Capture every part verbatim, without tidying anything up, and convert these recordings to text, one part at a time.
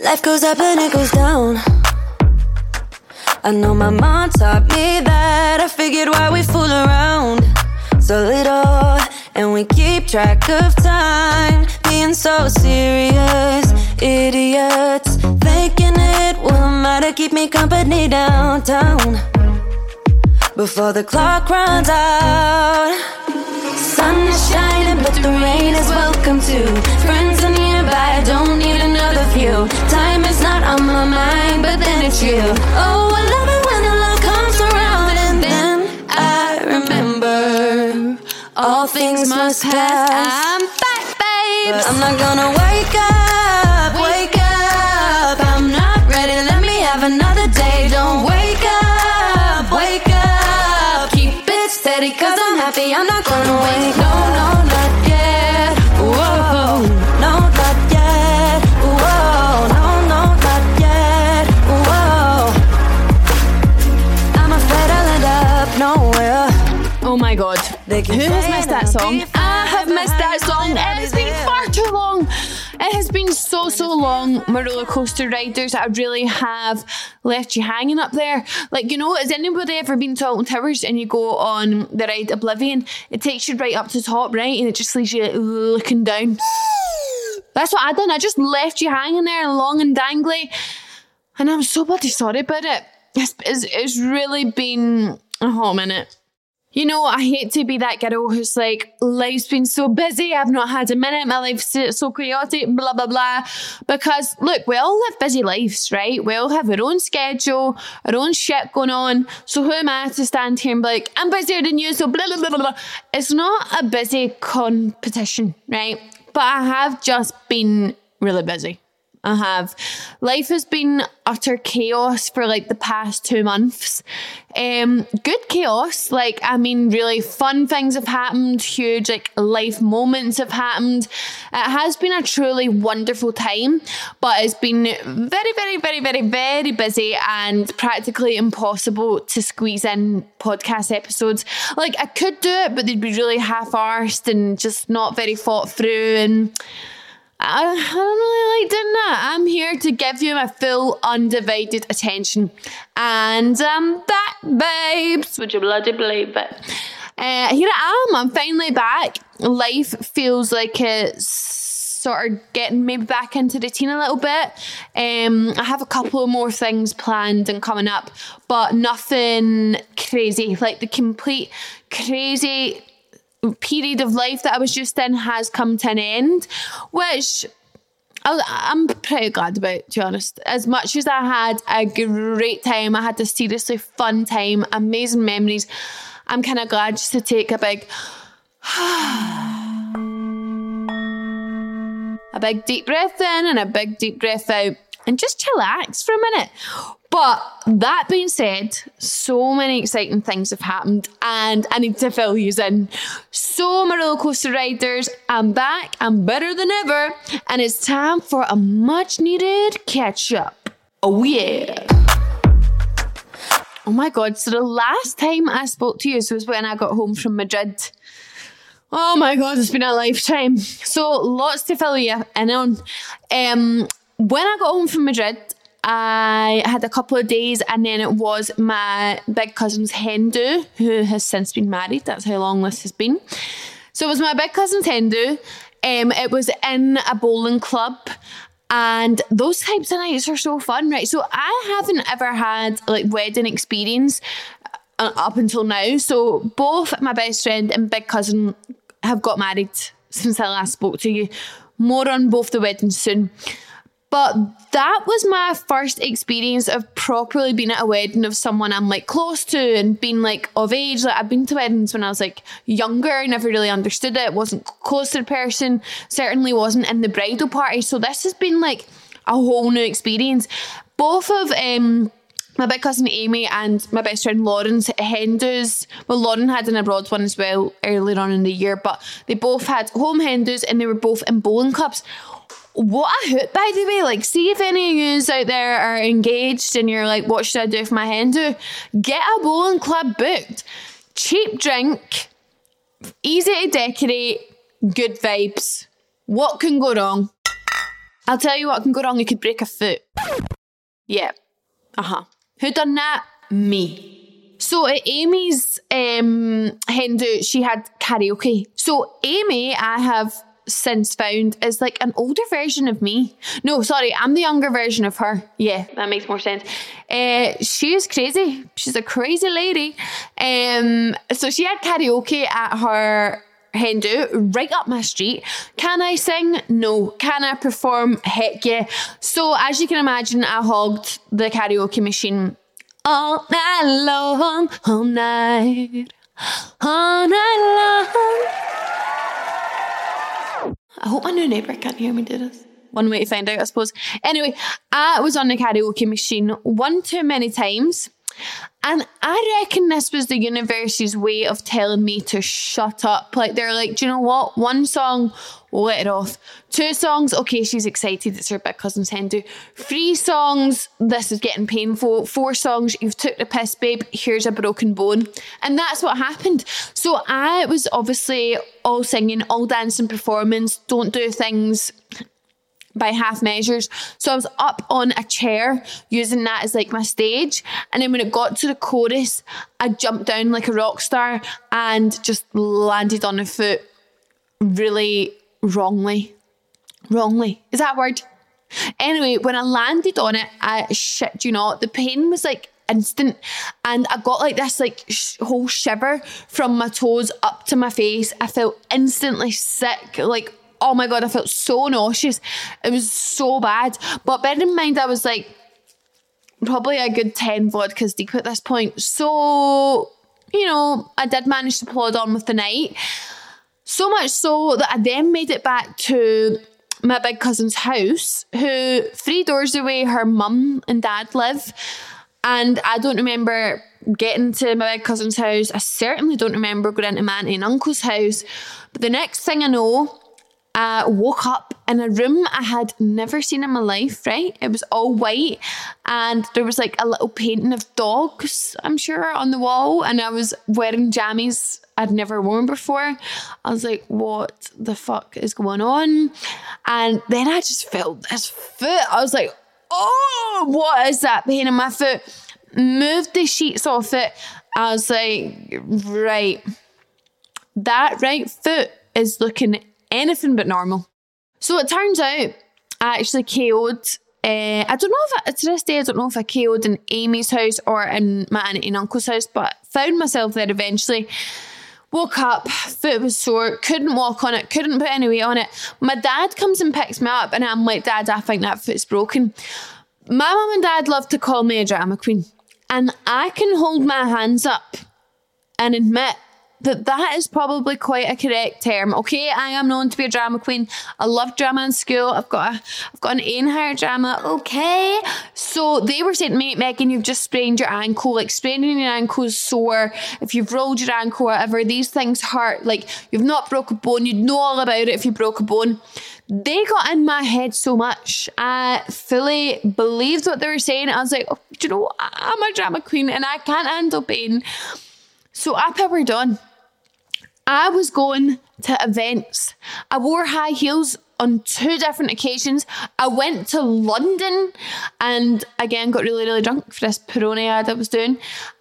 Life goes up and it goes down. I know my mom taught me that. I figured why we fool around so little, and we keep track of time, being so serious, idiots, thinking it will matter, keep me company downtown before the clock runs out. Sun is shining, but the rain is welcome too. Friends are nearby, don't need another view. Time is not on my mind, but then it's you. Oh, I love it when the love comes around, and then I remember all things must pass. I'm back, babes. But I'm not gonna wake up, wake up. I'm not ready. Let me have another day. Don't wake up, wake up. Keep it steady, 'cause I'm happy. I'm not gonna wake up. No, no, not yet. Whoa, no, not yet. Whoa, no, no, not yet. Whoa, I'm afraid I'll end up nowhere. Oh my God. Who has missed that song? I have missed that song. It has been far too long. It has been so, so long, my roller coaster riders. I really have left you hanging up there. Like, you know, has anybody ever been to Alton Towers and you go on the ride Oblivion? It takes you right up to the top, right? And it just leaves you looking down. That's what I done. I just left you hanging there, long and dangly. And I'm so bloody sorry about it. It's, it's, it's really been a hot minute. You know, I hate to be that girl who's like, life's been so busy, I've not had a minute, my life's so chaotic, blah, blah, blah. Because, look, we all live busy lives, right? We all have our own schedule, our own shit going on. So who am I to stand here and be like, I'm busier than you, so blah, blah, blah, blah. It's not a busy competition, right? But I have just been really busy. I have. Life has been utter chaos for like the past two months. Um, good chaos. Like, I mean, really fun things have happened. Huge like life moments have happened. It has been a truly wonderful time, but it's been very, very, very, very, very busy and practically impossible to squeeze in podcast episodes. Like, I could do it, but they'd be really half-arsed and just not very thought through, and I, I don't really like doing that. I'm here to give you my full undivided attention. And I'm back, babes. Would you bloody believe it? Uh, here I am. I'm finally back. Life feels like it's sort of getting maybe back into routine a little bit. Um, I have a couple of more things planned and coming up, but nothing crazy. Like, the complete crazy period of life that I was just in has come to an end, which I, I'm pretty glad about, to be honest. As much as I had a great time, I had a seriously fun time, amazing memories, I'm kind of glad just to take a big a big deep breath in and a big deep breath out and just chillax for a minute. But But that being said, so many exciting things have happened, and I need to fill you in. So my roller coaster riders, I'm back, I'm better than ever, and it's time for a much needed catch up. Oh yeah. Oh my God, so the last time I spoke to you was when I got home from Madrid. Oh my God, it's been a lifetime. So lots to fill you in on. Um, when I got home from Madrid, I had a couple of days, and then it was my big cousin's hen do, who has since been married. That's how long this has been. So it was my big cousin's hen do. Um, it was in a bowling club, and those types of nights are so fun, right? So I haven't ever had like wedding experience uh, up until now. So both my best friend and big cousin have got married since I last spoke to you. More on both the weddings soon. But that was my first experience of properly being at a wedding of someone I'm like close to and being like of age. Like I've been to weddings when I was like younger, never really understood it, wasn't close to the person, certainly wasn't in the bridal party. So this has been like a whole new experience. Both of um, my big cousin Amy and my best friend Lauren's hen do's. Well, Lauren had an abroad one as well earlier on in the year, but they both had home hen do's and they were both in bowling clubs. What a hoot, by the way. Like, see if any of yous out there are engaged and you're like, what should I do for my hen do? Get a bowling club booked. Cheap drink, easy to decorate, good vibes. What can go wrong? I'll tell you what can go wrong. You could break a foot. Yeah. Uh-huh. Who done that? Me. So at Amy's um, hen do, she had karaoke. So Amy, I have... since found is like an older version of me. No, sorry, I'm the younger version of her. Yeah, that makes more sense. Uh, she is crazy. She's a crazy lady. Um, so she had karaoke at her hen do right up my street. Can I sing? No. Can I perform? Heck yeah. So as you can imagine, I hogged the karaoke machine all night long, all night, all night long. I hope my new neighbour can't hear me do this. One way to find out, I suppose. Anyway, I was on the karaoke machine one too many times, and I reckon this was the universe's way of telling me to shut up. Like, they're like, do you know what? One song, let it off. Two songs, okay, she's excited, it's her big cousin's hen do. Three songs, this is getting painful. Four songs, you've took the piss, babe, here's a broken bone. And that's what happened. So I was obviously all singing, all dance and performance, don't do things by half measures. So I was up on a chair using that as like my stage, and then when it got to the chorus, I jumped down like a rock star and just landed on a foot really wrongly. Wrongly. Is that a word? Anyway, when I landed on it, I shit you not, the pain was like instant, and I got like this like sh- whole shiver from my toes up to my face. I felt instantly sick, like oh my God, I felt so nauseous. It was so bad. But bear in mind, I was like probably a good ten vodkas deep at this point. So, you know, I did manage to plod on with the night. So much so that I then made it back to my big cousin's house, who three doors away, her mum and dad live. And I don't remember getting to my big cousin's house. I certainly don't remember going into my auntie and uncle's house. But the next thing I know, I woke up in a room I had never seen in my life, right? It was all white, and there was like a little painting of dogs, I'm sure, on the wall, and I was wearing jammies I'd never worn before. I was like, what the fuck is going on? And then I just felt this foot. I was like, oh, what is that pain in my foot? Moved the sheets off it. I was like, right, that right foot is looking anything but normal. So it turns out I actually K O'd. Uh, I don't know if I, to this day I don't know if I K O'd in Amy's house or in my auntie and uncle's house, but found myself there eventually. Woke up, foot was sore, couldn't walk on it, couldn't put any weight on it. My dad comes and picks me up, and I'm like, Dad, I think that foot's broken. My mum and dad love to call me a drama queen, and I can hold my hands up and admit that that is probably quite a correct term. Okay, I am known to be a drama queen. I love drama in school. I've got a, I've got an A in higher drama. Okay. So they were saying, mate, Megan, you've just sprained your ankle. Like, spraining your ankle is sore. If you've rolled your ankle, whatever, these things hurt. Like, you've not broke a bone. You'd know all about it if you broke a bone. They got in my head so much. I fully believed what they were saying. I was like, oh, do you know, I'm a drama queen and I can't handle pain. So I powered on. I was going to events. I wore high heels on two different occasions. I went to London and again got really, really drunk for this Peroni ad I was doing.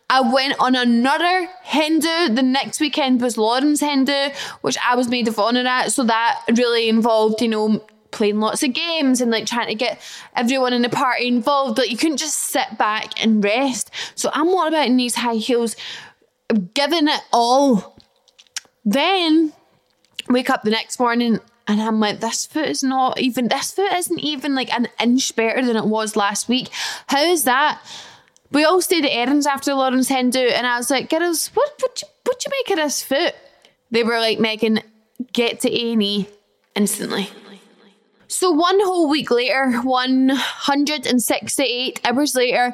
I went on another hen do. The next weekend was Lauren's hen do, which I was maid of honour at. So that really involved, you know, playing lots of games and like trying to get everyone in the party involved. Like, you couldn't just sit back and rest. So I'm all about in these high heels, giving it all. Then wake up the next morning and I'm like, this foot is not even, this foot isn't even like an inch better than it was last week. How is that? We all stayed at Erin's after Lauren's hen do and I was like, girls, what would you, what you make of this foot? They were like, Megan, get to A and E instantly. So one whole week later, one hundred sixty-eight hours later,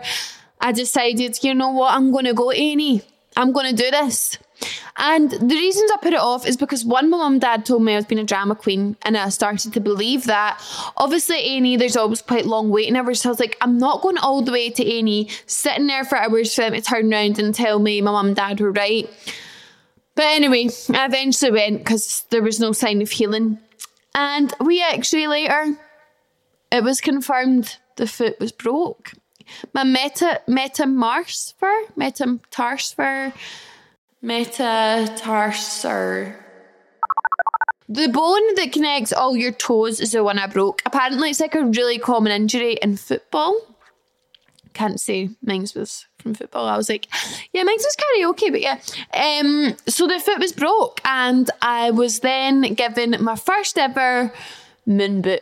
I decided, you know what, I'm going to go A and E. I'm going to do this. And the reasons I put it off is because, one, my mum and dad told me I was being a drama queen and I started to believe that. Obviously A and E, there's always quite long waiting hours, so I was like, I'm not going all the way to A and E, sitting there for hours for them to turn around and tell me my mum and dad were right. But anyway, I eventually went because there was no sign of healing. And a wee x-ray later, it was confirmed the foot was broke. My meta, metatarser, metatarser, metatarser. The bone that connects all your toes is the one I broke. Apparently it's like a really common injury in football. Can't say mine's was from football. I was like, yeah, mine's was karaoke, but yeah. Um, so the foot was broke and I was then given my first ever moon boot.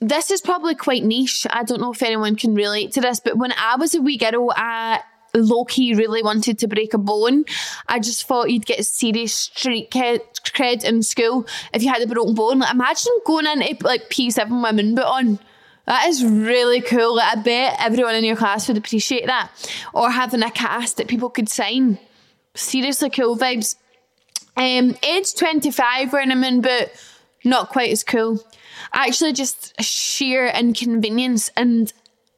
This is probably quite niche. I don't know if anyone can relate to this, but when I was a wee girl, I low-key really wanted to break a bone. I just thought you'd get serious street cred in school if you had a broken bone. Like, imagine going into like P seven with my moon boot on. That is really cool. Like, I bet everyone in your class would appreciate that. Or having a cast that people could sign. Seriously cool vibes. Um, age twenty-five wearing a moon boot, not quite as cool. Actually, just a sheer inconvenience and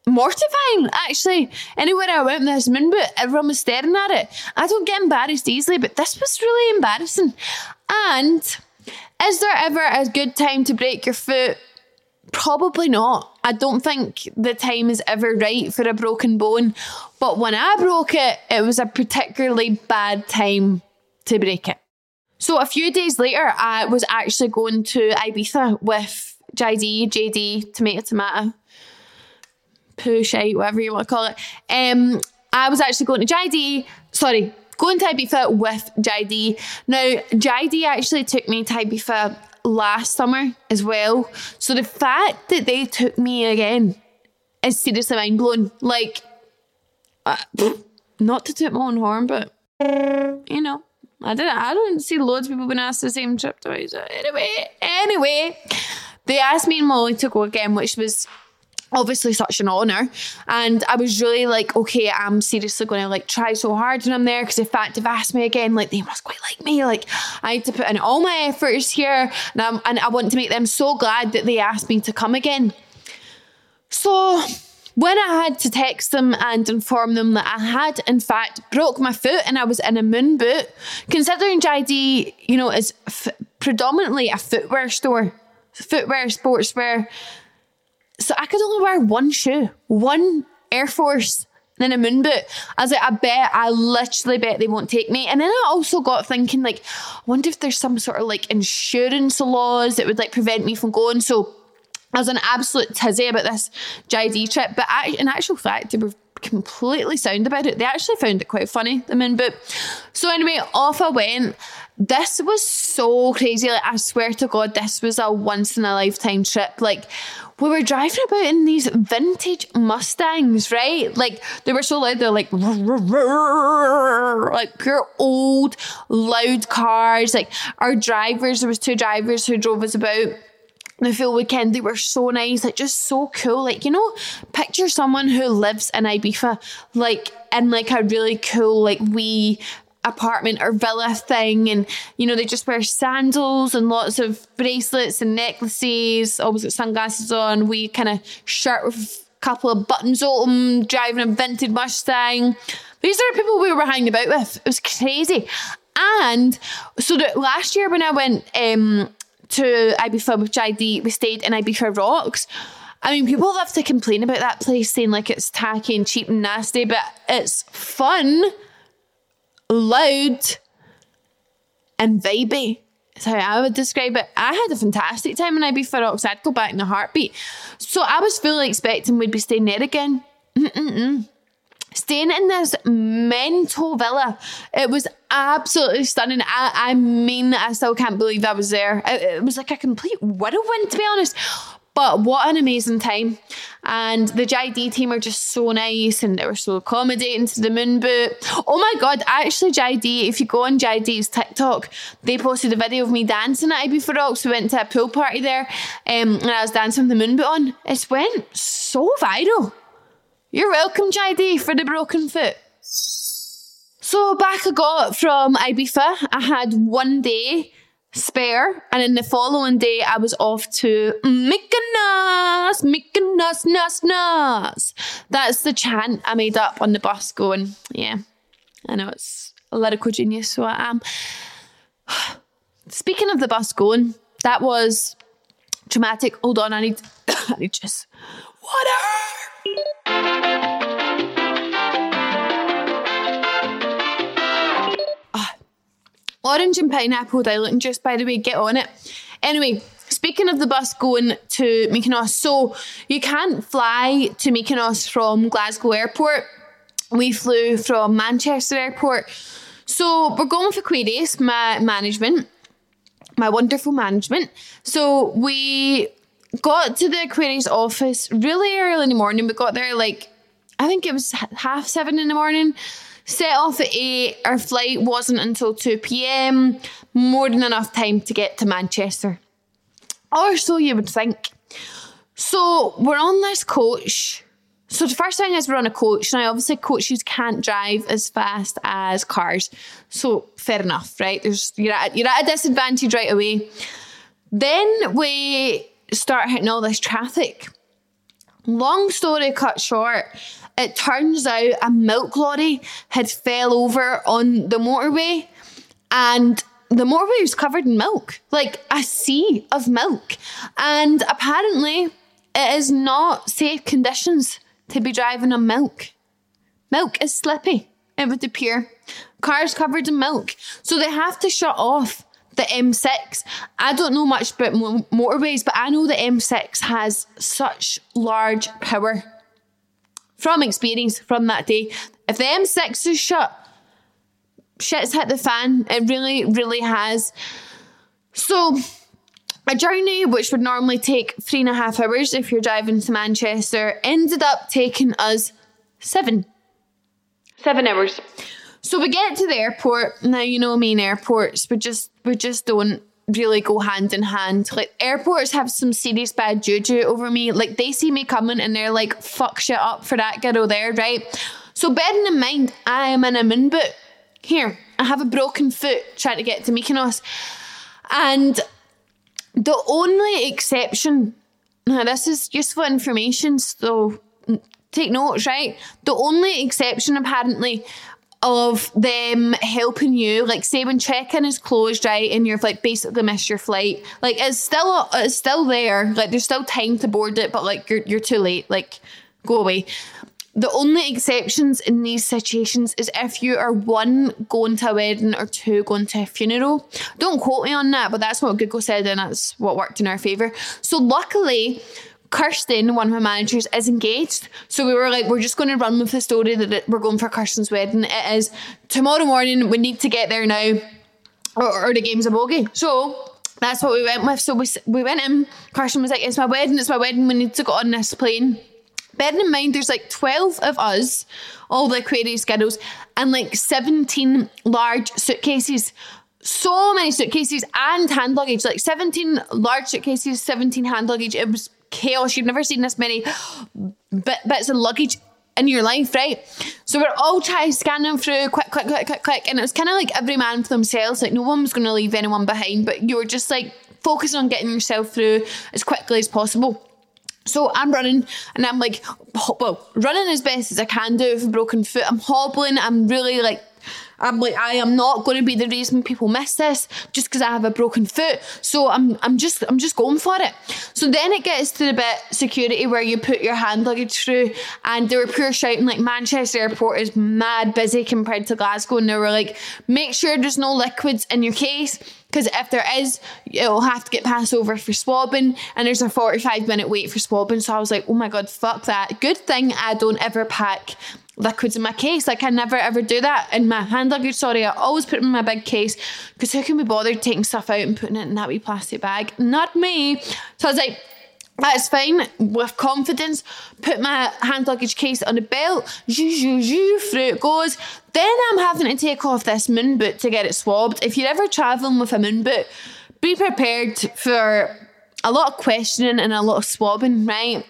mortifying, actually. Anywhere I went with this moon boot, everyone was staring at it. I don't get embarrassed easily, but this was really embarrassing. And is there ever a good time to break your foot? Probably not. I don't think the time is ever right for a broken bone. But when I broke it, it was a particularly bad time to break it. So a few days later, I was actually going to Ibiza with J D, J D, tomato, tomato, poo, shite, whatever you want to call it. Um, I was actually going to J D, sorry, going to Ibiza with J D. Now, J D actually took me to Ibiza last summer as well. So the fact that they took me again is seriously mind-blowing. Like, uh, not to toot my own horn, but, you know. I don't, I don't see loads of people being asked the same trip twice. Anyway, anyway, they asked me and Molly to go again, which was obviously such an honour. And I was really like, okay, I'm seriously going to like try so hard when I'm there, because in fact, they've asked me again, like, they must quite like me. Like, I had to put in all my efforts here and, I'm, and I want to make them so glad that they asked me to come again. So when I had to text them and inform them that I had, in fact, broke my foot and I was in a moon boot, considering J D, you know, is f- predominantly a footwear store, footwear, sportswear. So I could only wear one shoe, one Air Force, and then a moon boot. I was like, I bet, I literally bet they won't take me. And then I also got thinking, like, I wonder if there's some sort of, like, insurance laws that would, like, prevent me from going. So I was an absolute tizzy about this J D trip, but I, in actual fact, they were completely sound about it. They actually found it quite funny, the moon boot. So anyway, off I went. This was so crazy. Like, I swear to God, this was a once in a lifetime trip. Like, we were driving about in these vintage Mustangs, right? Like, they were so loud, they're like, like pure old, loud cars. Like, our drivers, there was two drivers who drove us about the full weekend. They were so nice, like, just so cool. Like, you know, picture someone who lives in Ibiza, like, in, like, a really cool, like, wee apartment or villa thing, and you know, they just wear sandals and lots of bracelets and necklaces, always got sunglasses on, wee kind of shirt with a couple of buttons open, driving a vintage Mustang. These are the people we were hanging about with. It was crazy. And so the, last year when I went um, to Ibiza with J D, we stayed in Ibiza Rocks. I mean, people love to complain about that place, saying like it's tacky and cheap and nasty, but it's fun, loud and vibey is how I would describe it. I had a fantastic time in Ibiza Rocks. I'd go back in a heartbeat. So I was fully expecting we'd be staying there again. Mm-mm-mm. Staying in this mental villa. It was absolutely stunning. I, I mean, I still can't believe I was there. It, it was like a complete whirlwind, to be honest. But what an amazing time. And the J D team are just so nice, and they were so accommodating to the moon boot. Oh my God, actually J D, if you go on J D's TikTok, they posted a video of me dancing at Ibiza Rocks. We went to a pool party there um, and I was dancing with the moon boot on. It went so viral. You're welcome, J D, for the broken foot. So back I got from Ibiza. I had one day spare, and then the following day I was off to Mykonos, Mykonos, nas, nas. That's the chant I made up on the bus going, yeah, I know it's a lyrical genius, so I am. Speaking of the bus going, that was traumatic. Hold on, I need, I need just water. Orange and pineapple diluting juice, by the way, get on it. Anyway, speaking of the bus going to Mykonos, so you can't fly to Mykonos from Glasgow Airport. We flew from Manchester Airport. So we're going with Aquarius, my management, my wonderful management. So we got to the Aquarius office really early in the morning. We got there like, I think it was half seven in the morning. Set off at eight, our flight wasn't until two p.m, more than enough time to get to Manchester. Or so you would think. So we're on this coach. So the first thing is we're on a coach. Now obviously coaches can't drive as fast as cars. So fair enough, right? There's, you're at, you're at a disadvantage right away. Then we start hitting all this traffic. Long story cut short, it turns out a milk lorry had fell over on the motorway, and the motorway was covered in milk, like a sea of milk. And apparently it is not safe conditions to be driving on milk. Milk is slippy, it would appear. Cars covered in milk. So they have to shut off the M six. I don't know much about motorways, but I know the M six has such large power. From experience, from that day, if the M six is shut, shit's hit the fan. It really, really has. So a journey which would normally take three and a half hours if you're driving to Manchester ended up taking us seven. Seven hours. So we get to the airport. Now, you know me and airports, we just, we just don't really go hand in hand. Like, airports have some serious bad juju over me. Like, they see me coming and they're like, fuck shit up for that girl there, right? So bearing in mind, I am in a moon boot. Here, I have a broken foot trying to get to Mykonos. And the only exception, now this is useful information, so take notes, right? The only exception apparently of them helping you, like say when check-in is closed, right, and you've like basically missed your flight, like it's still it's still there, like there's still time to board it, but like you're you're too late, like go away. The only exceptions in these situations is if you are one, going to a wedding, or two, going to a funeral. Don't quote me on that, but that's what Google said, and that's what worked in our favour. So luckily Kirsten, one of my managers, is engaged. So we were like, we're just going to run with the story that we're going for Kirsten's wedding. It is tomorrow morning. We need to get there now or, or the game's a bogey. So That's what we went with. So we we went in. Kirsten was like, it's my wedding, it's my wedding. We need to go on this plane. Bearing in mind, there's like twelve of us, all the Aquarius girls, and like seventeen large suitcases. So many suitcases and hand luggage. Like seventeen large suitcases, seventeen hand luggage. It was chaos. You've never seen this many bits of luggage in your life, right? So we're all trying to scan them through, quick, quick, quick, quick, quick. And it was kind of like every man for themselves. Like no one was going to leave anyone behind, but you were just like focusing on getting yourself through as quickly as possible. So I'm running and I'm like, well, running as best as I can do with a broken foot. I'm hobbling. I'm really like, I'm like, I am not going to be the reason people miss this just because I have a broken foot. So I'm I'm just I'm just going for it. So then it gets to the bit security where you put your hand luggage through, and they were pure shouting like Manchester Airport is mad busy compared to Glasgow, and they were like, make sure there's no liquids in your case, because if there is, it'll have to get passed over for swabbing, and there's a forty-five minute wait for swabbing. So I was like, oh my God, fuck that. Good thing I don't ever pack liquids in my case. Like I never ever do that in my hand luggage, sorry. I always put it in my big case, because who can be bothered taking stuff out and putting it in that wee plastic bag? Not me. So I was like, that's fine, with confidence, put my hand luggage case on the belt, zhoo, zhoo, zhoo, through it goes. Then I'm having to take off this moon boot to get it swabbed. If you're ever travelling with a moon boot, be prepared for a lot of questioning and a lot of swabbing, right?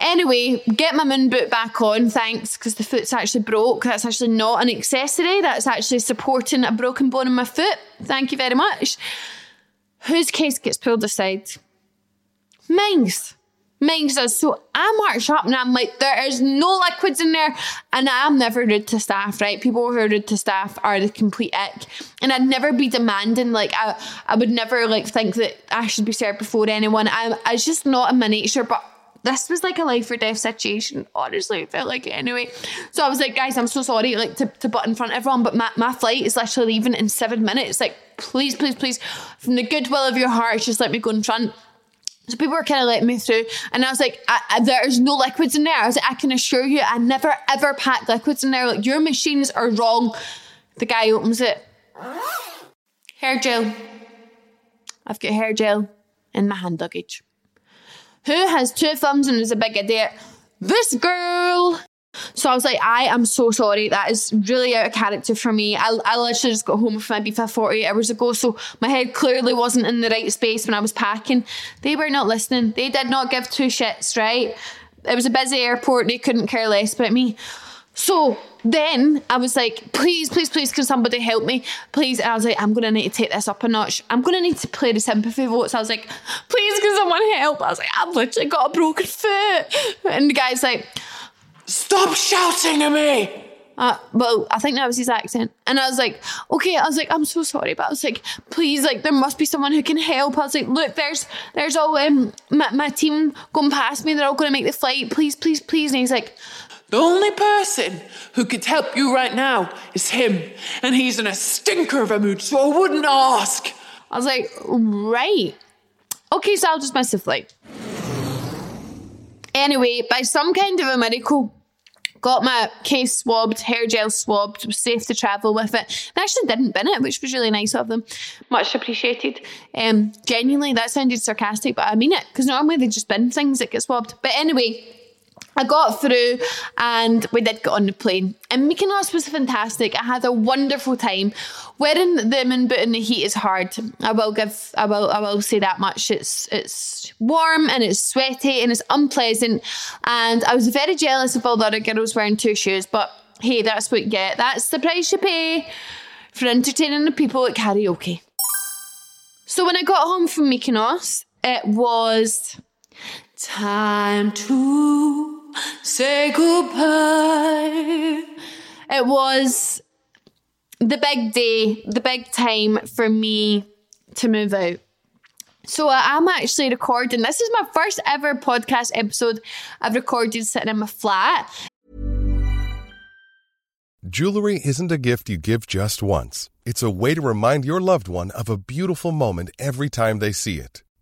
Anyway, get my moon boot back on, thanks, because the foot's actually broke. That's actually not an accessory. That's actually supporting a broken bone in my foot. Thank you very much. Whose case gets pulled aside? Mine's. Mine's does. So I march up and I'm like, there is no liquids in there. And I'm never rude to staff, right? People who are rude to staff are the complete ick. And I'd never be demanding, like, I, I would never, like, think that I should be served before anyone. I, it's just not in my nature, but this was like a life or death situation. Honestly, it felt like it anyway. So I was like, guys, I'm so sorry, like, to, to butt in front of everyone, but my, my flight is literally leaving in seven minutes. Like, please, please, please, from the goodwill of your heart, just let me go in front. So people were kind of letting me through, and I was like, I, I, there's no liquids in there. I was like, I can assure you, I never, ever pack liquids in there. Like, your machines are wrong. The guy opens it. Hair gel. I've got hair gel in my hand luggage. Who has two thumbs and is a big idiot? This girl. So I was like, I am so sorry. That is really out of character for me. I, I literally just got home from Ibiza forty-eight hours ago, so my head clearly wasn't in the right space when I was packing. They were not listening. They did not give two shits, right? It was a busy airport. They couldn't care less about me. So then I was like, please, please, please, can somebody help me? Please. And I was like, I'm going to need to take this up a notch. I'm going to need to play the sympathy votes. I was like, please, can someone help? I was like, I've literally got a broken foot. And the guy's like, stop shouting at me. Uh, well, I think that was his accent. And I was like, okay, I was like, I'm so sorry, but I was like, please, like, there must be someone who can help. I was like, look, there's there's all um, my, my team going past me. They're all going to make the flight. Please, please, please. And he's like, the only person who could help you right now is him. And he's in a stinker of a mood, so I wouldn't ask. I was like, right. Okay, so I'll just miss the flight. Anyway, by some kind of a miracle, got my case swabbed, hair gel swabbed, was safe to travel with it. They actually didn't bin it, which was really nice of them. Much appreciated. Um, genuinely, that sounded sarcastic, but I mean it, because normally they just bin things that get swabbed. But anyway, I got through and we did get on the plane. And Mykonos was fantastic. I had a wonderful time. Wearing the moon boot in the heat is hard. I will give, I will, I will say that much. It's, it's warm and it's sweaty and it's unpleasant. And I was very jealous of all the other girls wearing two shoes, but hey, that's what you get. That's the price you pay for entertaining the people at karaoke. So when I got home from Mykonos, it was time to say goodbye. It was the big day, the big time for me to move out. So I'm actually recording. This is my first ever podcast episode I've recorded sitting in my flat. Jewelry isn't a gift you give just once. It's a way to remind your loved one of a beautiful moment every time they see it.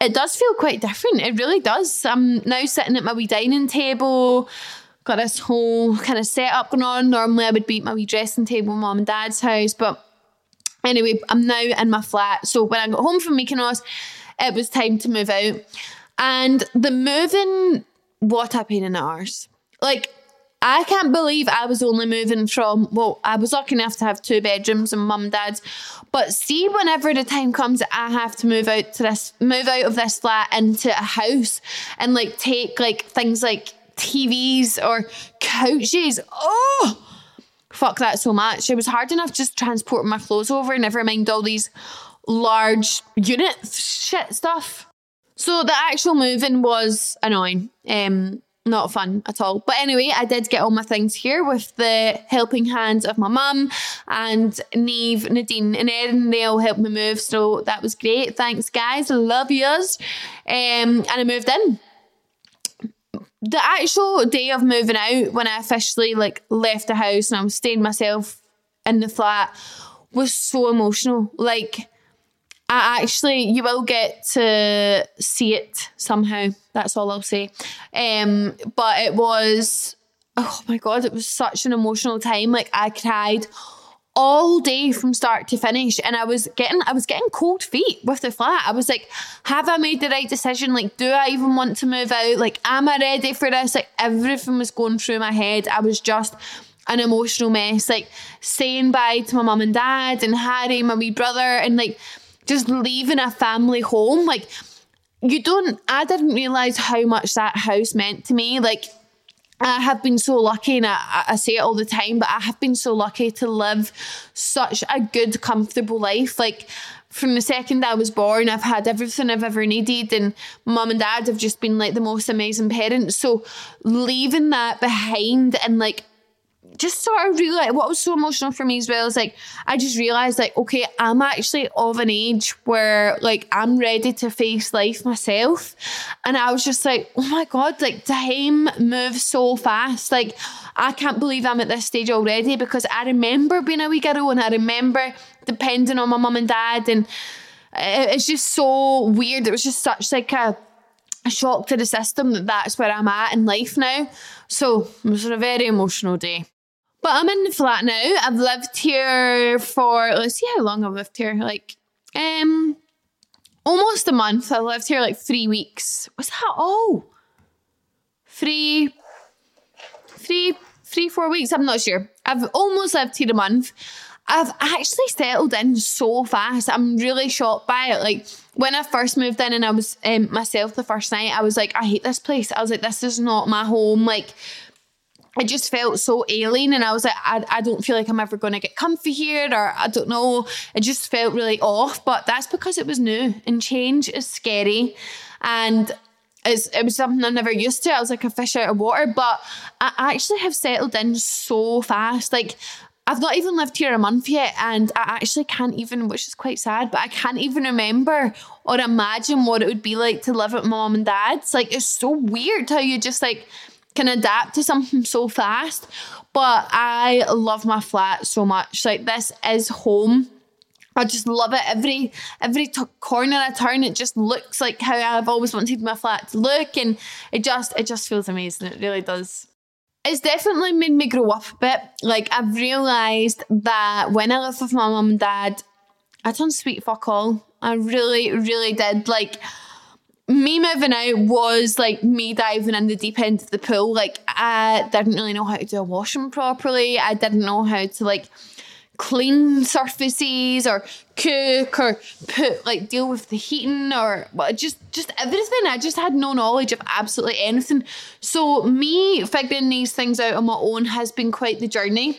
It does feel quite different. It really does. I'm now sitting at my wee dining table, got this whole kind of setup going on. Normally I would be at my wee dressing table in mum and dad's house. But anyway, I'm now in my flat. So when I got home from Mykonos, it was time to move out. And the moving, what a pain in the arse. Like, I can't believe I was only moving from, well, I was lucky enough to have two bedrooms and mum and dad's, but see, whenever the time comes that I have to move out to this, move out of this flat into a house and like take like things like T Vs or couches, oh, fuck that so much. It was hard enough just transporting my clothes over, never mind all these large unit shit stuff. So the actual moving was annoying. Um, Not fun at all. But anyway, I did get all my things here with the helping hands of my mum and Neve, Nadine and Erin. They all helped me move. So that was great. Thanks, guys. Love yous. Um, and I moved in. The actual day of moving out, when I officially like left the house and I was staying myself in the flat, was so emotional. Like, I actually, you will get to see it somehow. That's all I'll say. Um, but it was, oh my God, it was such an emotional time. Like, I cried all day from start to finish. And I was getting, I was getting cold feet with the flat. I was like, have I made the right decision? Like, do I even want to move out? Like, am I ready for this? Like, everything was going through my head. I was just an emotional mess. Like, saying bye to my mum and dad and Harry, my wee brother, and like, just leaving a family home. Like, you don't, I didn't realise how much that house meant to me. Like, I have been so lucky, and I, I say it all the time, but I have been so lucky to live such a good, comfortable life. Like, from the second I was born, I've had everything I've ever needed, and mum and dad have just been like the most amazing parents. So leaving that behind and like, just sort of realised, what was so emotional for me as well is like, I just realised like, okay, I'm actually of an age where like I'm ready to face life myself. And I was just like, oh my God, like time moves so fast. Like, I can't believe I'm at this stage already, because I remember being a wee girl and I remember depending on my mum and dad, and it's just so weird. It was just such like a a shock to the system that that's where I'm at in life now. So it was a very emotional day. But I'm in the flat now. I've lived here for, let's see how long I've lived here. Like, um, almost a month. I lived here like three weeks. Was that all? Three, three, three, four weeks. I'm not sure. I've almost lived here a month. I've actually settled in so fast. I'm really shocked by it. Like, when I first moved in and I was um, myself the first night, I was like, I hate this place. I was like, this is not my home. Like, I just felt so alien, and I was like, I, I don't feel like I'm ever going to get comfy here, or I don't know. It just felt really off, but that's because it was new, and change is scary, and it's, it was something I never used to. I was like a fish out of water, but I actually have settled in so fast. Like, I've not even lived here a month yet, and I actually can't even, which is quite sad, but I can't even remember or imagine what it would be like to live at my mum and dad's. Like, it's so weird how you just like can adapt to something so fast. But I love my flat so much. Like, this is home. I just love it. Every every t- corner I turn, it just looks like how I've always wanted my flat to look, and it just it just feels amazing. It really does. It's definitely made me grow up a bit. Like, I've realised that when I lived with my mum and dad, I done sweet fuck all. I really, really did. Like, me moving out was like me diving in the deep end of the pool. Like, I didn't really know how to do a washing properly. I didn't know how to like clean surfaces or cook or put like deal with the heating or well, just just everything. I just had no knowledge of absolutely anything. So me figuring these things out on my own has been quite the journey.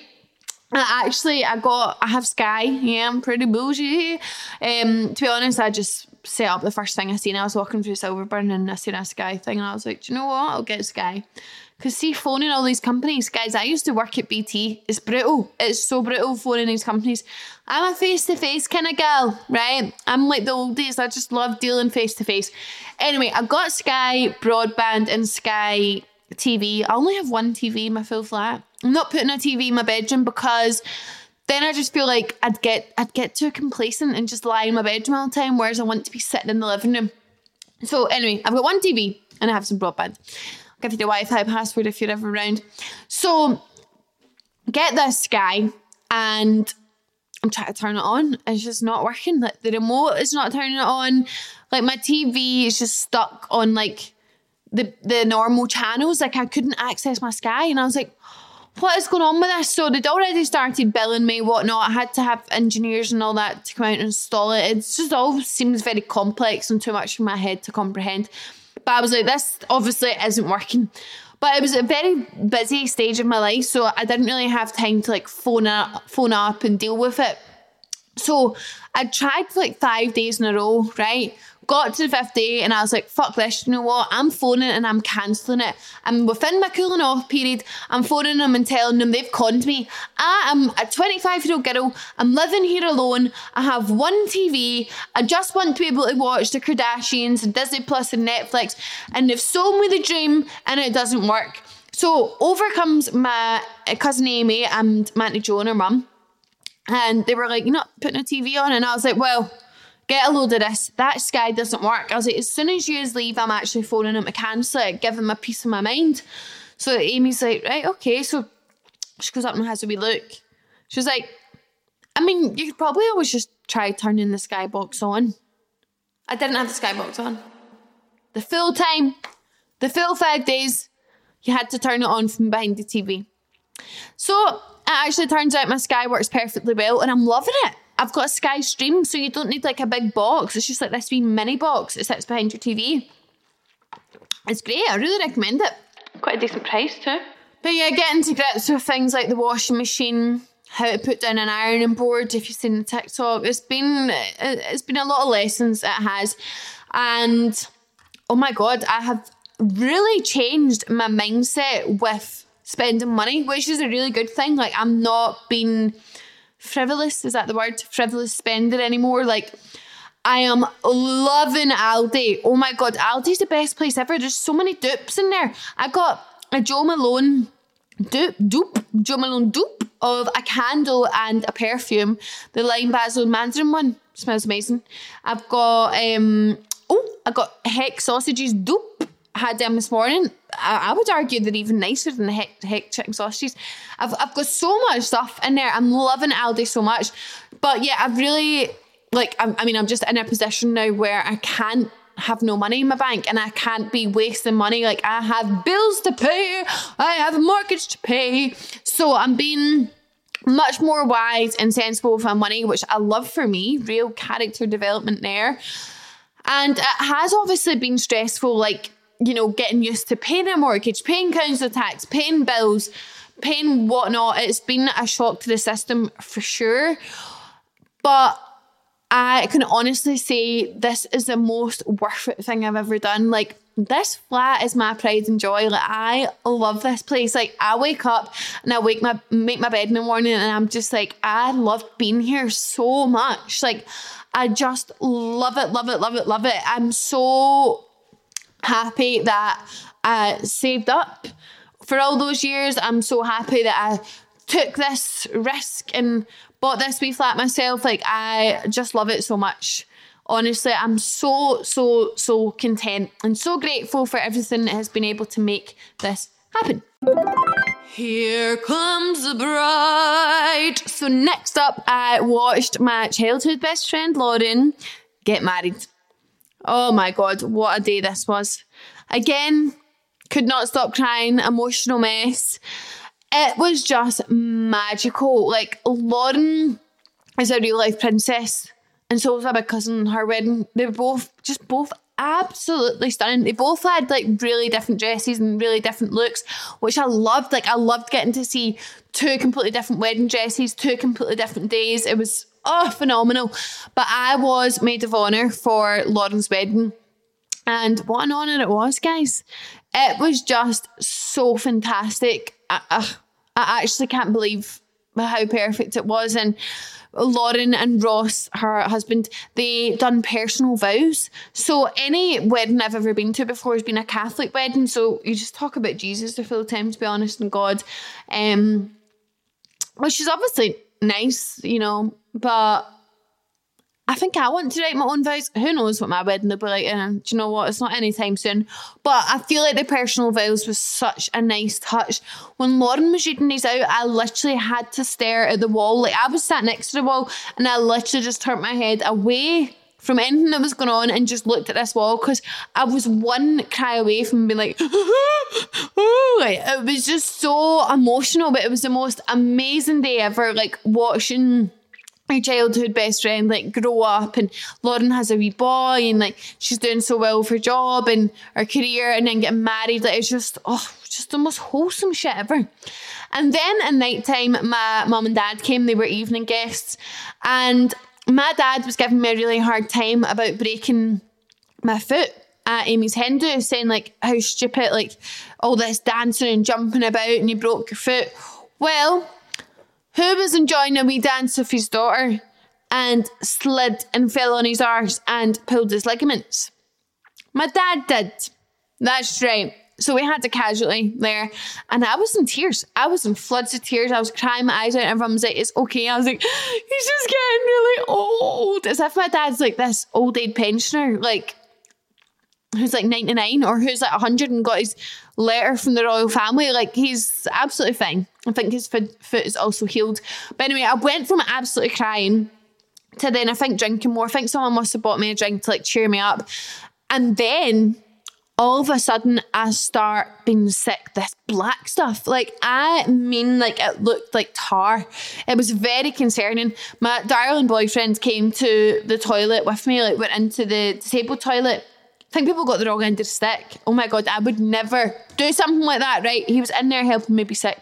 Actually, I got, I have Sky. Yeah, I'm pretty bougie. Um, to be honest, I just set up the first thing I seen. I was walking through Silverburn and I seen a Sky thing and I was like, do you know what? I'll get Sky. Because see, phoning all these companies, guys, I used to work at B T. It's brutal. It's so brutal phoning these companies. I'm a face-to-face kind of girl, right? I'm like the old days. I just love dealing face-to-face. Anyway, I got Sky Broadband and Sky T V. I only have one T V in my full flat. I'm not putting a T V in my bedroom because then I just feel like I'd get I'd get too complacent and just lie in my bedroom all the time, whereas I want to be sitting in the living room. So anyway, I've got one T V and I have some broadband. I'll give you the Wi-Fi password if you're ever around. So get this, Sky, and I'm trying to turn it on. It's just not working. Like the remote is not turning it on. Like my T V is just stuck on like the the normal channels. Like I couldn't access my Sky, and I was like, what is going on with this? So they'd already started billing me, whatnot. I had to have engineers and all that to come out and install it. It just all seems very complex and too much for my head to comprehend. But I was like, this obviously isn't working. But it was a very busy stage of my life, so I didn't really have time to like phone up, phone up and deal with it. So I tried for like five days in a row, right? Got to the fifth day and I was like, fuck this, you know what? I'm phoning and I'm cancelling it. And within my cooling off period, I'm phoning them and telling them they've conned me. I am a twenty-five-year-old girl. I'm living here alone. I have one T V. I just want to be able to watch the Kardashians and Disney Plus and Netflix. And they've sold me the dream and it doesn't work. So over comes my cousin Amy and my auntie Jo and her mum. And they were like, you're not putting a T V on? And I was like, well, get a load of this. That Sky doesn't work. I was like, as soon as you leave, I'm actually phoning them to cancel it, give them a piece of my mind. So Amy's like, right, okay. So she goes up and has a wee look. She was like, I mean, you could probably always just try turning the Sky box on. I didn't have the Sky box on. The full time, the full five days, you had to turn it on from behind the T V. So it actually turns out my Sky works perfectly well and I'm loving it. I've got a Sky Stream, so you don't need like a big box. It's just like this wee mini box. It sits behind your T V. It's great. I really recommend it. Quite a decent price too. But yeah, getting to grips with things like the washing machine, how to put down an ironing board. If you've seen the TikTok, it's been it's been a lot of lessons it has, and oh my god, I have really changed my mindset with spending money, which is a really good thing. Like I'm not being frivolous, is that the word? Frivolous spender anymore. Like, I am loving Aldi. Oh my god, Aldi's the best place ever. There's so many dupes in there. I got a Jo Malone dupe, dupe, Jo Malone dupe of a candle and a perfume. The lime basil and mandarin one. Smells amazing. I've got, um, oh, I got Heck sausages dupe. I had them this morning. I, I would argue they're even nicer than the Heck, heck chicken sausages. I've I've got so much stuff in there. I'm loving Aldi so much. But yeah, I've really, like, I'm, I mean, I'm just in a position now where I can't have no money in my bank and I can't be wasting money. Like, I have bills to pay. I have a mortgage to pay. So I'm being much more wise and sensible with my money, which I love for me. Real character development there. And it has obviously been stressful, like, you know, getting used to paying a mortgage, paying council tax, paying bills, paying whatnot. It's been a shock to the system for sure. But I can honestly say this is the most worth it thing I've ever done. Like, this flat is my pride and joy. Like, I love this place. Like, I wake up and I wake my make my bed in the morning and I'm just like, I love being here so much. Like, I just love it, love it, love it, love it. I'm so happy that I saved up for all those years. I'm so happy that I took this risk and bought this wee flat myself. Like, I just love it so much. Honestly, I'm so, so, so content and so grateful for everything that has been able to make this happen. Here comes the bride. So next up, I watched my childhood best friend, Lauren, get married. Oh my God, what a day this was. Again, could not stop crying, emotional mess. it was just magical. Like, Lauren is a real life princess, and so was my big cousin. Her wedding, they were both just both absolutely stunning. They both had like really different dresses and really different looks, which I loved. Like, I loved getting to see two completely different wedding dresses, two completely different days. It was oh phenomenal. But I was maid of honour for Lauren's wedding, and what an honour it was, guys. It was just so fantastic. I, uh, I actually can't believe how perfect it was. And Lauren and Ross, her husband, they done personal vows. So any wedding I've ever been to before has been a Catholic wedding, so you just talk about Jesus the full time, to be honest, and God, um, which is obviously nice, you know, but I think I want to write my own vows. Who knows what my wedding will be like? And do you know what? It's not anytime soon. But I feel like the personal vows was such a nice touch. When Lauren was reading these out, I literally had to stare at the wall. Like, I was sat next to the wall, and I literally just turned my head away from anything that was going on and just looked at this wall, because I was one cry away from being like, it was just so emotional. But it was the most amazing day ever, like watching my childhood best friend like grow up, and Lauren has a wee boy, and like she's doing so well with her job and her career, and then getting married. Like, it's just oh just the most wholesome shit ever. And then at night time, my mum and dad came. They were evening guests, and my dad was giving me a really hard time about breaking my foot at Amy's hen do, saying like how stupid, like all this dancing and jumping about, and you broke your foot. Well, who was enjoying a wee dance with his daughter and slid and fell on his arse and pulled his ligaments? My dad did. That's right. So we had a casualty there, and I was in tears. I was in floods of tears. I was crying my eyes out, and everyone was like, it's okay. I was like, he's just getting really old. As if my dad's like this old age pensioner, like who's like ninety-nine or who's like one hundred and got his letter from the royal family. Like, he's absolutely fine. I think his foot is also healed. But anyway, I went from absolutely crying to then I think drinking more. I think someone must have bought me a drink to like cheer me up. And then all of a sudden I start being sick, this black stuff. Like, I mean, like it looked like tar. It was very concerning. My darling boyfriend came to the toilet with me, like went into the disabled toilet. I think people got the wrong end of the stick. Oh my God, I would never do something like that, right? He was in there helping me be sick.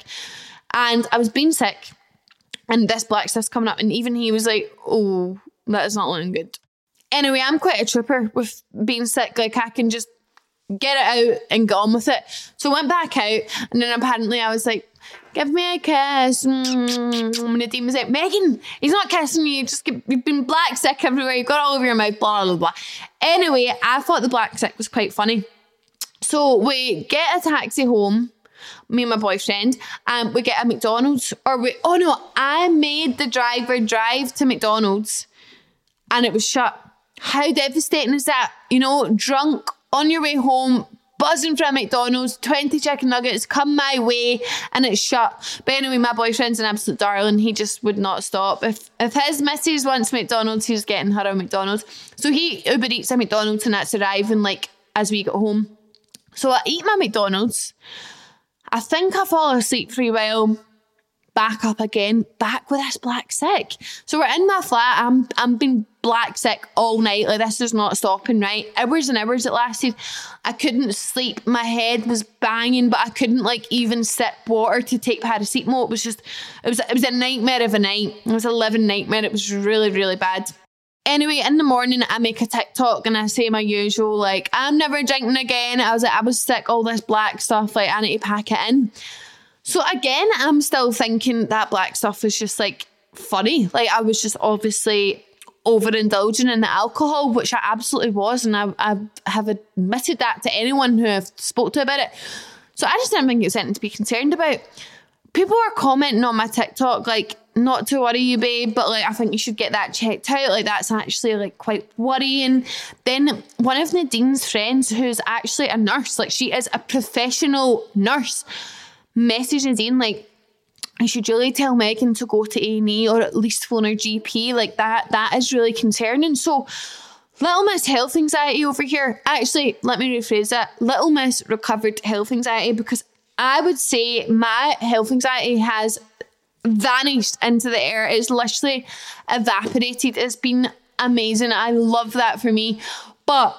And I was being sick, and this black stuff's coming up, and even he was like, oh, that is not looking good. Anyway, I'm quite a trooper with being sick. Like, I can just get it out and get on with it. So I went back out, and then apparently I was like, give me a kiss. Mm-hmm. Nadine was like, Megan, he's not kissing you. Just get, you've been black sick everywhere. You've got all over your mouth, blah, blah, blah. Anyway, I thought the black sick was quite funny. So we get a taxi home, me and my boyfriend, and we get a McDonald's. Or we, oh no, I made the driver drive to McDonald's, and it was shut. How devastating is that? You know, drunk, on your way home, buzzing for a McDonald's, twenty chicken nuggets come my way, and it's shut. But anyway, my boyfriend's an absolute darling. He just would not stop. If if his missus wants McDonald's, he's getting her a McDonald's. So he Uber Eats a McDonald's, and that's arriving like as we get home. So I eat my McDonald's. I think I fall asleep for a while. Back up again, back with this black sick. So we're in my flat. I'm I'm being black sick all night. Like, this is not stopping, right? Hours and hours it lasted. I couldn't sleep. My head was banging, but I couldn't like even sip water to take paracetamol. It was just, it was it was a nightmare of a night. It was a living nightmare. It was really, really bad. Anyway, in the morning, I make a TikTok and I say my usual, like, I'm never drinking again. I was like, I was sick, all this black stuff. Like, I need to pack it in. So again, I'm still thinking that black stuff was just like funny. Like, I was just obviously overindulging in the alcohol, which I absolutely was, and I, I have admitted that to anyone who I've spoke to about it. So I just didn't think it was anything to be concerned about. People are commenting on my TikTok like, not to worry you, babe, but like, I think you should get that checked out. Like, that's actually like quite worrying. Then one of Nadine's friends, who's actually a nurse, like she is a professional nurse, messaged Nadine like, I should really tell Megan to go to A and E or at least phone her G P. Like, that that is really concerning. So little miss health anxiety over here. Actually, let me rephrase that. Little miss recovered health anxiety, because I would say my health anxiety has vanished into the air. It's literally evaporated. It's been amazing. I love that for me. But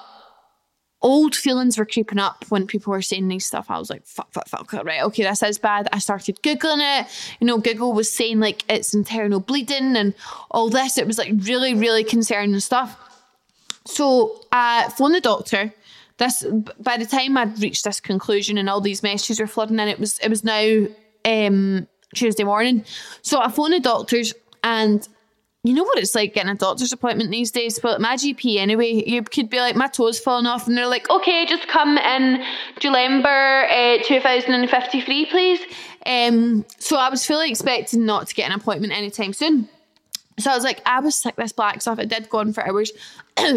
old feelings were creeping up when people were saying these stuff. I was like, fuck, fuck, fuck. Right, okay, this is bad. I started Googling it. You know, Google was saying like it's internal bleeding and all this. It was like really, really concerning stuff. So I phoned the doctor. This, by the time I'd reached this conclusion and all these messages were flooding in, it was it was now um, Tuesday morning. So I phoned the doctors, and you know what it's like getting a doctor's appointment these days. Well, my G P anyway, you could be like, my toe's falling off, and they're like, okay, just come in December uh, two thousand fifty-three, please. Um, so I was fully expecting not to get an appointment anytime soon. So I was like, I was sick, this black stuff. It did go on for hours.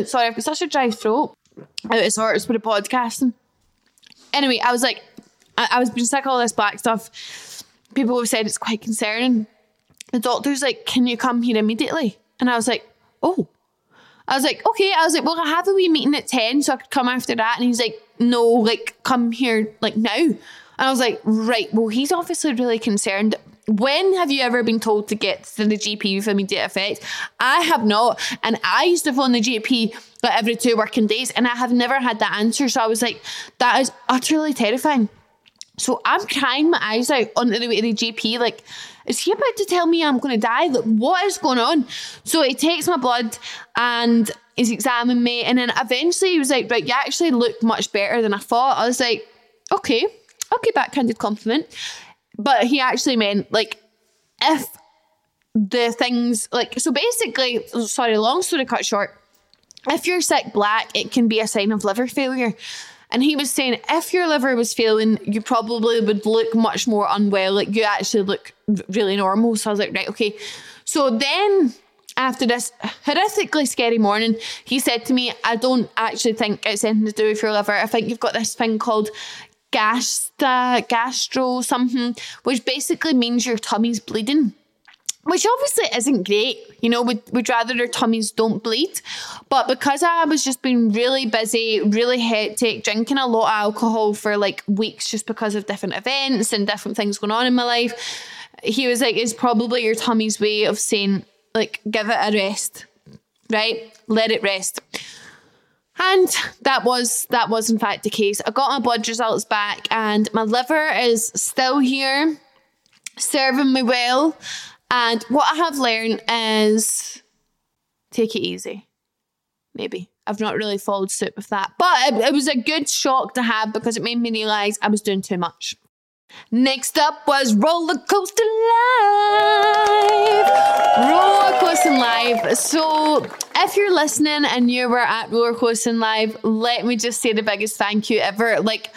Sorry, I've got such a dry throat. Out of sorts with a podcasting. Anyway, I was like, I, I was being sick of all this black stuff. People have said it's quite concerning. The doctor's like, can you come here immediately? And I was like, oh. I was like, okay. I was like, well, I have a wee meeting at ten, so I could come after that. And he's like, no, like, come here, like, now. And I was like, right, well, he's obviously really concerned. When have you ever been told to get to the G P with immediate effect? I have not. And I used to phone the G P like every two working days, and I have never had that answer. So I was like, that is utterly terrifying. So I'm crying my eyes out on the way to the G P. Like, is he about to tell me I'm going to die? Like, what is going on? So he takes my blood and he's examining me. And then eventually he was like, right, you actually look much better than I thought. I was like, okay, okay, backhanded compliment. But he actually meant, like, if the things, like, so basically, sorry, long story cut short, if you're sick black, it can be a sign of liver failure. And he was saying, if your liver was failing, you probably would look much more unwell. Like, you actually look really normal. So I was like, right, okay. So then, after this horrifically scary morning, he said to me, I don't actually think it's anything to do with your liver. I think you've got this thing called Gasta, gastro something, which basically means your tummy's bleeding, which obviously isn't great. You know, we'd, we'd rather our tummies don't bleed. But because I was just being really busy, really hectic, drinking a lot of alcohol for like weeks just because of different events and different things going on in my life, he was like, it's probably your tummy's way of saying, like, give it a rest, right? Let it rest. And that was, that was in fact the case. I got my blood results back and my liver is still here, serving me well. And what I have learned is take it easy. Maybe. I've not really followed suit with that. But it, it was a good shock to have because it made me realise I was doing too much. Next up was Rollercoaster Live. Rollercoaster Live. So if you're listening and you were at Rollercoaster Live, let me just say the biggest thank you ever. Like,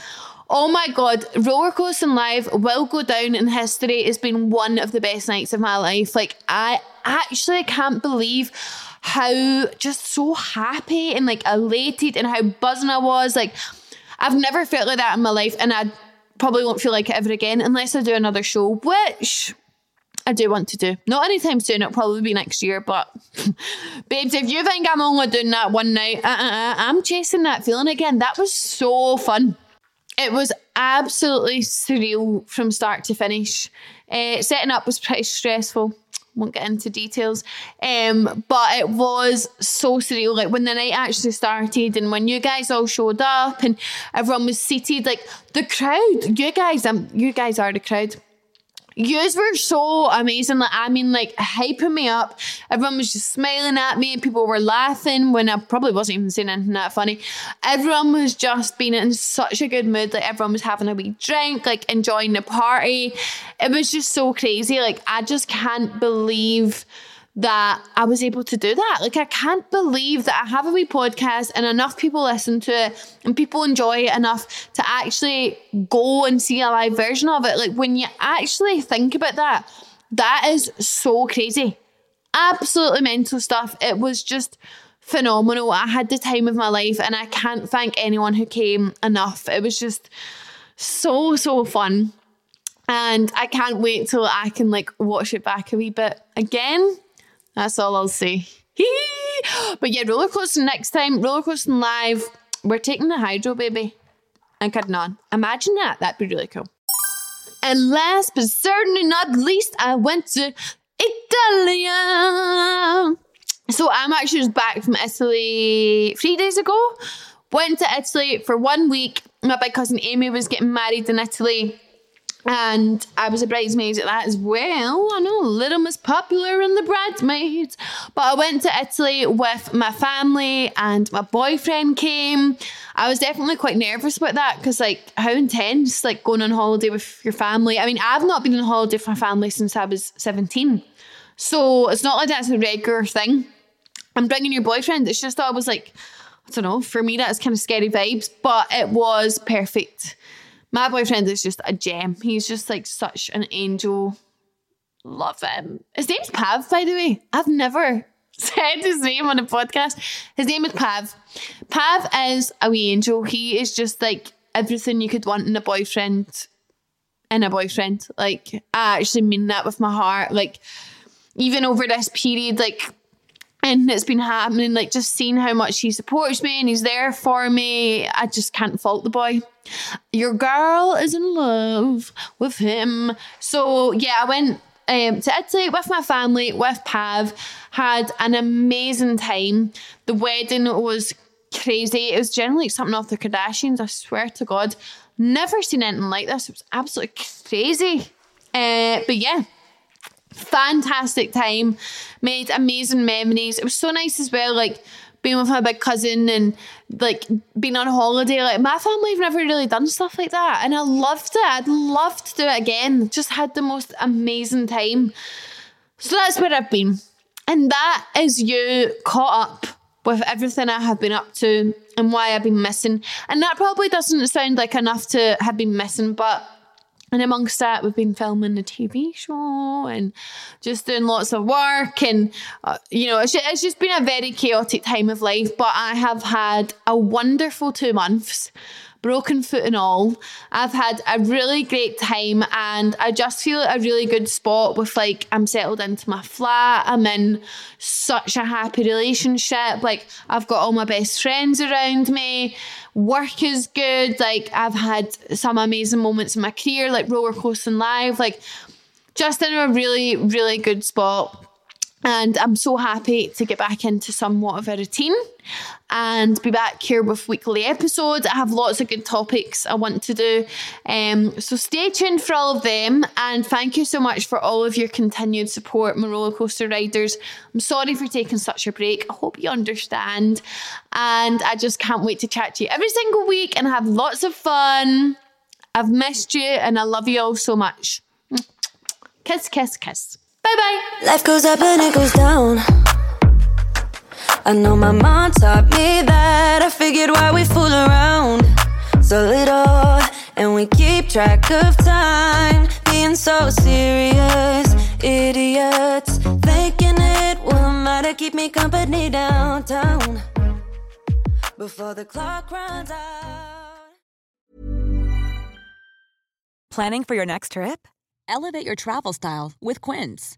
oh my God, Rollercoaster Live will go down in history. It's been one of the best nights of my life. Like, I actually can't believe how just so happy and like elated and how buzzing I was. Like, I've never felt like that in my life, and I probably won't feel like it ever again unless I do another show, which I do want to do. Not anytime soon, it'll probably be next year, but babes, if you think I'm only doing that one night, uh, uh, uh, I'm chasing that feeling again. That was so fun. It was absolutely surreal from start to finish. Uh, setting up was pretty stressful. Won't get into details. Um, but it was so surreal. Like, when the night actually started and when you guys all showed up and everyone was seated, like, the crowd, you guys, um, you guys are the crowd. Yous were so amazing. Like, I mean, like, hyping me up. Everyone was just smiling at me. People were laughing when I probably wasn't even saying anything that funny. Everyone was just being in such a good mood. Like, everyone was having a wee drink, like, enjoying the party. It was just so crazy. Like, I just can't believe that I was able to do that. Like, I can't believe that I have a wee podcast and enough people listen to it and people enjoy it enough to actually go and see a live version of it. Like, when you actually think about that, that is so crazy. Absolutely mental stuff. It was just phenomenal. I had the time of my life and I can't thank anyone who came enough. It was just so, so fun. And I can't wait till I can, like, watch it back a wee bit again. That's all I'll say. But yeah, Rollercoaster next time. Rollercoaster Live. We're taking the hydro, baby. I'm kidding on. Imagine that. That'd be really cool. And last but certainly not least, I went to Italy. So I'm actually just back from Italy three days ago. Went to Italy for one week. My big cousin Amy was getting married in Italy. And I was a bridesmaid at that as well. I know, Little Miss Popular and the Bridesmaids. But I went to Italy with my family and my boyfriend came. I was definitely quite nervous about that because, like, how intense, like, going on holiday with your family. I mean, I've not been on holiday with my family since I was seventeen. So it's not like that's a regular thing. I'm bringing your boyfriend. It's just I was like, I don't know, for me that's kind of scary vibes, but it was perfect. My boyfriend is just a gem. He's just like such an angel. Love him. His name's Pav, by the way. I've never said his name on a podcast. His name is Pav. Pav is a wee angel. He is just like everything you could want in a boyfriend. In a boyfriend. Like, I actually mean that with my heart. Like, even over this period, like, and it's been happening, like, just seeing how much he supports me and he's there for me. I just can't fault the boy. Your girl is in love with him. So, yeah, I went um, to Italy with my family, with Pav. Had an amazing time. The wedding was crazy. It was generally something off the Kardashians, I swear to God. Never seen anything like this. It was absolutely crazy. Uh, but, yeah. Fantastic time, made amazing memories. It was so nice as well, like being with my big cousin and like being on holiday. Like, my family have never really done stuff like that, and I loved it. I'd love to do it again. Just had the most amazing time. So that's where I've been, and that is you caught up with everything I have been up to and why I've been missing. And that probably doesn't sound like enough to have been missing, but and amongst that, we've been filming the T V show and just doing lots of work. And, uh, you know, it's just, it's just been a very chaotic time of life. But I have had a wonderful two months, broken foot and all. I've had a really great time and I just feel at a really good spot with, like, I'm settled into my flat. I'm in such a happy relationship. Like, I've got all my best friends around me. Work is good. Like, I've had some amazing moments in my career, like Rollercoaster Live, like, just in a really, really good spot. And I'm so happy to get back into somewhat of a routine and be back here with weekly episodes. I have lots of good topics I want to do. Um, so stay tuned for all of them. And thank you so much for all of your continued support, my roller coaster riders. I'm sorry for taking such a break. I hope you understand. And I just can't wait to chat to you every single week and have lots of fun. I've missed you and I love you all so much. Kiss, kiss, kiss. Bye-bye. Life goes up and it goes down. I know my mom taught me that. I figured why we fool around so little, and we keep track of time, being so serious. Idiots thinking it will matter. Keep me company downtown before the clock runs out. Planning for your next trip? Elevate your travel style with Quince.